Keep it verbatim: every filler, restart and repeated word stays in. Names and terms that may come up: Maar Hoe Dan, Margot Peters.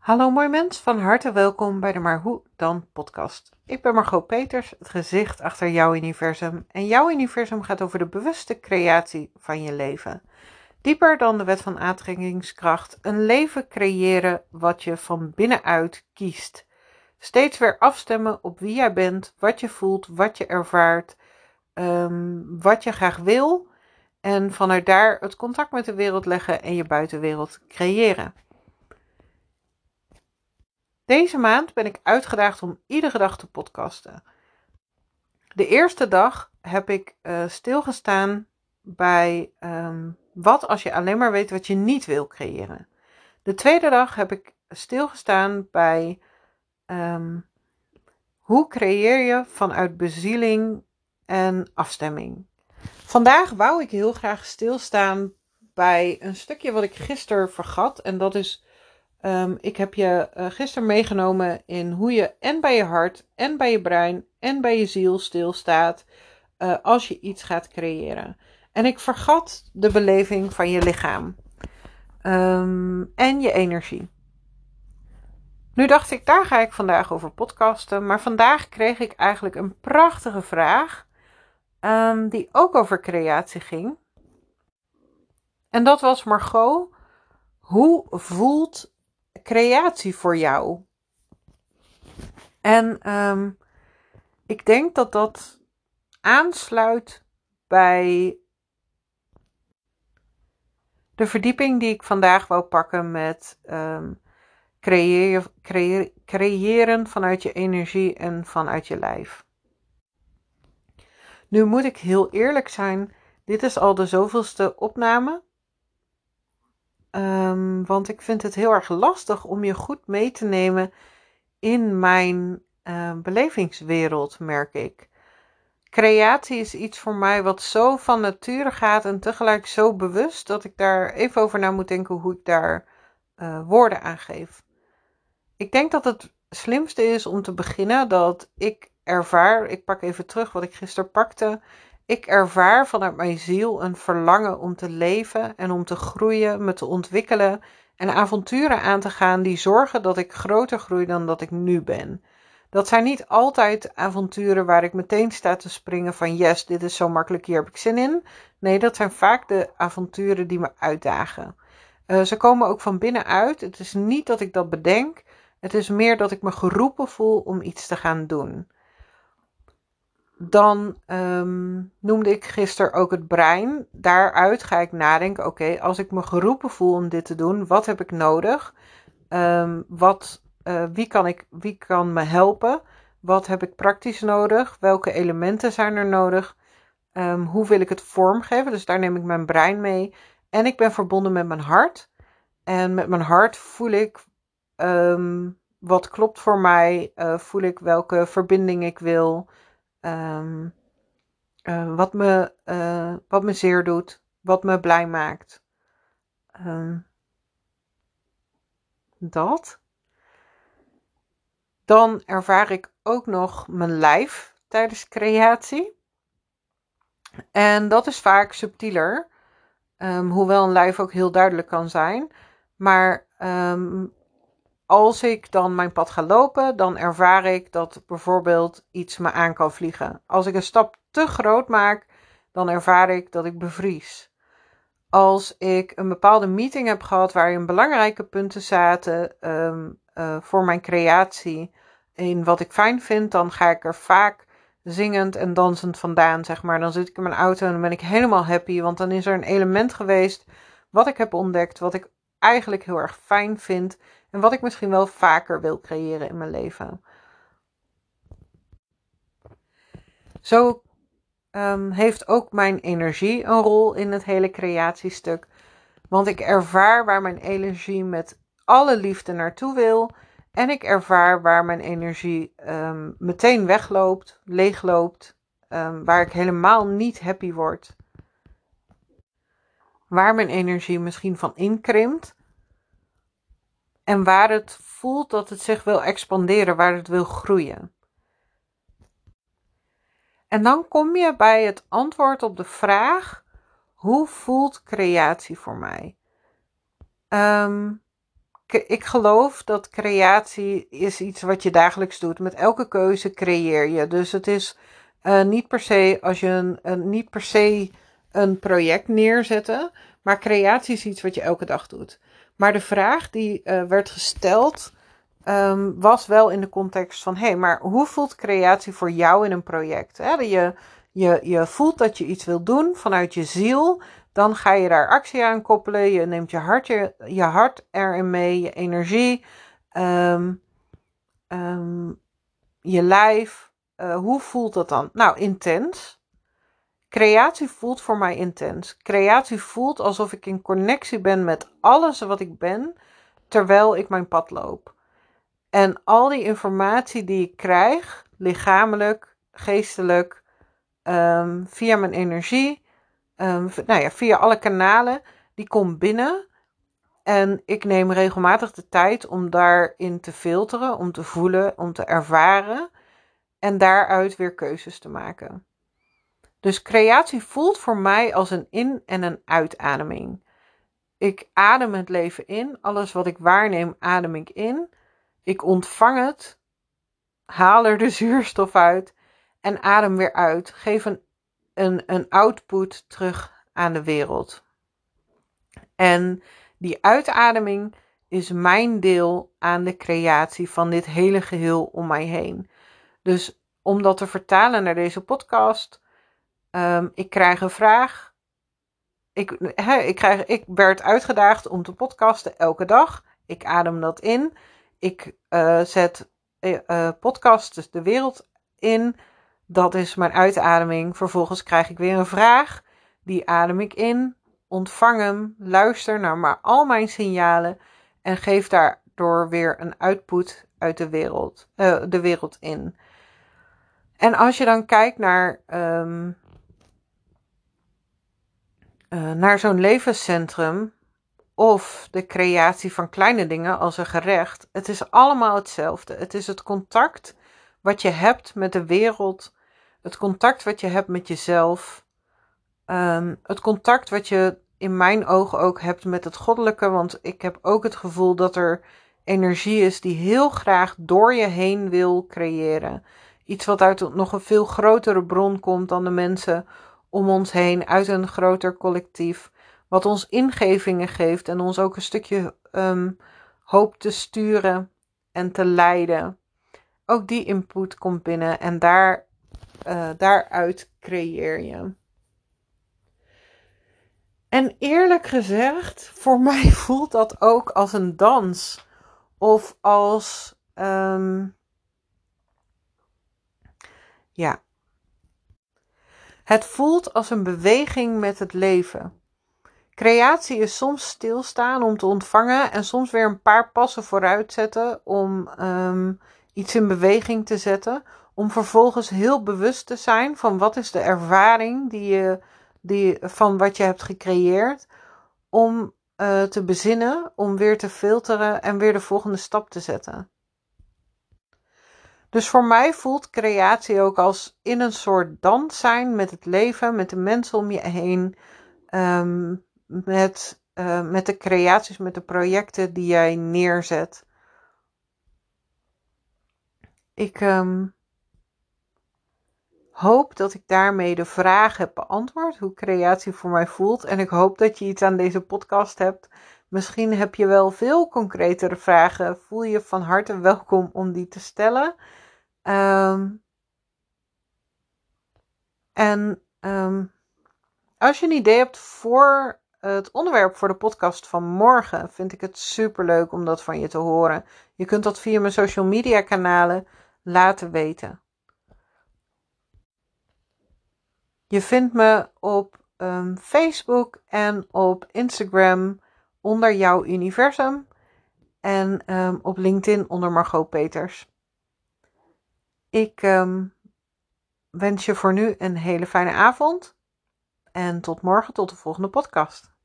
Hallo mooi mens, van harte welkom bij de Maar Hoe Dan podcast. Ik ben Margot Peters, het gezicht achter jouw universum. En jouw universum gaat over de bewuste creatie van je leven. Dieper dan de wet van aantrekkingskracht, een leven creëren wat je van binnenuit kiest. Steeds weer afstemmen op wie jij bent, wat je voelt, wat je ervaart, um, wat je graag wil. En vanuit daar het contact met de wereld leggen en je buitenwereld creëren. Deze maand ben ik uitgedaagd om iedere dag te podcasten. De eerste dag heb ik uh, stilgestaan bij um, wat als je alleen maar weet wat je niet wil creëren. De tweede dag heb ik stilgestaan bij um, hoe creëer je vanuit bezieling en afstemming. Vandaag wou ik heel graag stilstaan bij een stukje wat ik gisteren vergat en dat is... Um, ik heb je uh, gisteren meegenomen in hoe je en bij je hart en bij je brein en bij je ziel stilstaat uh, als je iets gaat creëren. En ik vergat de beleving van je lichaam um, en je energie. Nu dacht ik, daar ga ik vandaag over podcasten. Maar vandaag kreeg ik eigenlijk een prachtige vraag um, die ook over creatie ging. En dat was: Margot, hoe voelt creatie voor jou? En um, ik denk dat dat aansluit bij de verdieping die ik vandaag wou pakken met um, creëer, creëer, creëren vanuit je energie en vanuit je lijf. Nu moet ik heel eerlijk zijn, dit is al de zoveelste opname. Um, want ik vind het heel erg lastig om je goed mee te nemen in mijn uh, belevingswereld, merk ik. Creatie is iets voor mij wat zo van nature gaat en tegelijk zo bewust dat ik daar even over na moet denken hoe ik daar uh, woorden aan geef. Ik denk dat het slimste is om te beginnen dat ik ervaar, ik pak even terug wat ik gisteren pakte... Ik ervaar vanuit mijn ziel een verlangen om te leven en om te groeien, me te ontwikkelen en avonturen aan te gaan die zorgen dat ik groter groei dan dat ik nu ben. Dat zijn niet altijd avonturen waar ik meteen sta te springen van yes, dit is zo makkelijk, hier heb ik zin in. Nee, dat zijn vaak de avonturen die me uitdagen. Uh, ze komen ook van binnenuit. Het is niet dat ik dat bedenk. Het is meer dat ik me geroepen voel om iets te gaan doen. Dan um, noemde ik gisteren ook het brein. Daaruit ga ik nadenken, oké, okay, als ik me geroepen voel om dit te doen, wat heb ik nodig? Um, wat, uh, wie kan ik, wie kan me helpen? Wat heb ik praktisch nodig? Welke elementen zijn er nodig? Um, hoe wil ik het vormgeven? Dus daar neem ik mijn brein mee. En ik ben verbonden met mijn hart. En met mijn hart voel ik... Um, wat klopt voor mij? Uh, voel ik welke verbinding ik wil... Um, uh, wat, me, uh, wat me zeer doet, wat me blij maakt. Um, dat. Dan ervaar ik ook nog mijn lijf tijdens creatie. En dat is vaak subtieler, um, hoewel een lijf ook heel duidelijk kan zijn. Maar... Um, Als ik dan mijn pad ga lopen, dan ervaar ik dat bijvoorbeeld iets me aan kan vliegen. Als ik een stap te groot maak, dan ervaar ik dat ik bevries. Als ik een bepaalde meeting heb gehad waarin belangrijke punten zaten um, uh, voor mijn creatie in wat ik fijn vind, dan ga ik er vaak zingend en dansend vandaan, zeg maar. Dan zit ik in mijn auto en dan ben ik helemaal happy, want dan is er een element geweest wat ik heb ontdekt, wat ik eigenlijk heel erg fijn vind... En wat ik misschien wel vaker wil creëren in mijn leven. Zo um, heeft ook mijn energie een rol in het hele creatiestuk. Want ik ervaar waar mijn energie met alle liefde naartoe wil. En ik ervaar waar mijn energie um, meteen wegloopt, leegloopt. Um, waar ik helemaal niet happy word. Waar mijn energie misschien van inkrimpt. En waar het voelt dat het zich wil expanderen, waar het wil groeien. En dan kom je bij het antwoord op de vraag, hoe voelt creatie voor mij? Um, ik geloof dat creatie is iets wat je dagelijks doet. Met elke keuze creëer je. Dus het is uh, niet per se als je een, een niet per se een project neerzetten, maar creatie is iets wat je elke dag doet. Maar de vraag die uh, werd gesteld um, was wel in de context van, hé, hey, maar hoe voelt creatie voor jou in een project? Hè? Je, je, je voelt dat je iets wilt doen vanuit je ziel, dan ga je daar actie aan koppelen, je neemt je hart, je, je hart erin mee, je energie, um, um, je lijf. Uh, hoe voelt dat dan? Nou, intens. Creatie voelt voor mij intens. Creatie voelt alsof ik in connectie ben met alles wat ik ben, terwijl ik mijn pad loop. En al die informatie die ik krijg, lichamelijk, geestelijk, um, via mijn energie, um, nou ja, via alle kanalen, die komt binnen. En ik neem regelmatig de tijd om daarin te filteren, om te voelen, om te ervaren. En daaruit weer keuzes te maken. Dus creatie voelt voor mij als een in- en een uitademing. Ik adem het leven in. Alles wat ik waarneem, adem ik in. Ik ontvang het. Haal er de zuurstof uit. En adem weer uit. Geef een, een, een output terug aan de wereld. En die uitademing is mijn deel aan de creatie van dit hele geheel om mij heen. Dus om dat te vertalen naar deze podcast... Um, ik krijg een vraag, ik, he, ik, krijg, ik werd uitgedaagd om te podcasten elke dag, ik adem dat in, ik uh, zet uh, podcasts dus de wereld in, dat is mijn uitademing, vervolgens krijg ik weer een vraag, die adem ik in, ontvang hem, luister naar maar al mijn signalen en geef daardoor weer een output uit de wereld, uh, de wereld in. En als je dan kijkt naar... Um, Uh, naar zo'n levenscentrum of de creatie van kleine dingen als een gerecht. Het is allemaal hetzelfde. Het is het contact wat je hebt met de wereld. Het contact wat je hebt met jezelf. Um, het contact wat je in mijn ogen ook hebt met het goddelijke. Want ik heb ook het gevoel dat er energie is die heel graag door je heen wil creëren. Iets wat uit nog een veel grotere bron komt dan de mensen... om ons heen, uit een groter collectief, wat ons ingevingen geeft en ons ook een stukje um, hoop te sturen en te leiden. Ook die input komt binnen en daar, uh, daaruit creëer je. En eerlijk gezegd, voor mij voelt dat ook als een dans of als, um, ja... Het voelt als een beweging met het leven. Creatie is soms stilstaan om te ontvangen en soms weer een paar passen vooruit zetten om um, iets in beweging te zetten. Om vervolgens heel bewust te zijn van wat is de ervaring die je, die, van wat je hebt gecreëerd. Om uh, te bezinnen, om weer te filteren en weer de volgende stap te zetten. Dus voor mij voelt creatie ook als in een soort dans zijn met het leven, met de mensen om je heen, um, met, uh, met de creaties, met de projecten die jij neerzet. Ik um, hoop dat ik daarmee de vraag heb beantwoord, hoe creatie voor mij voelt. En ik hoop dat je iets aan deze podcast hebt. Misschien heb je wel veel concretere vragen. Voel je van harte welkom om die te stellen. Um, en um, als je een idee hebt voor het onderwerp voor de podcast van morgen, vind ik het superleuk om dat van je te horen. Je kunt dat via mijn social media kanalen laten weten. Je vindt me op um, Facebook en op Instagram onder jouw universum en um, op LinkedIn onder Margot Peters. Ik um, wens je voor nu een hele fijne avond en tot morgen, tot de volgende podcast.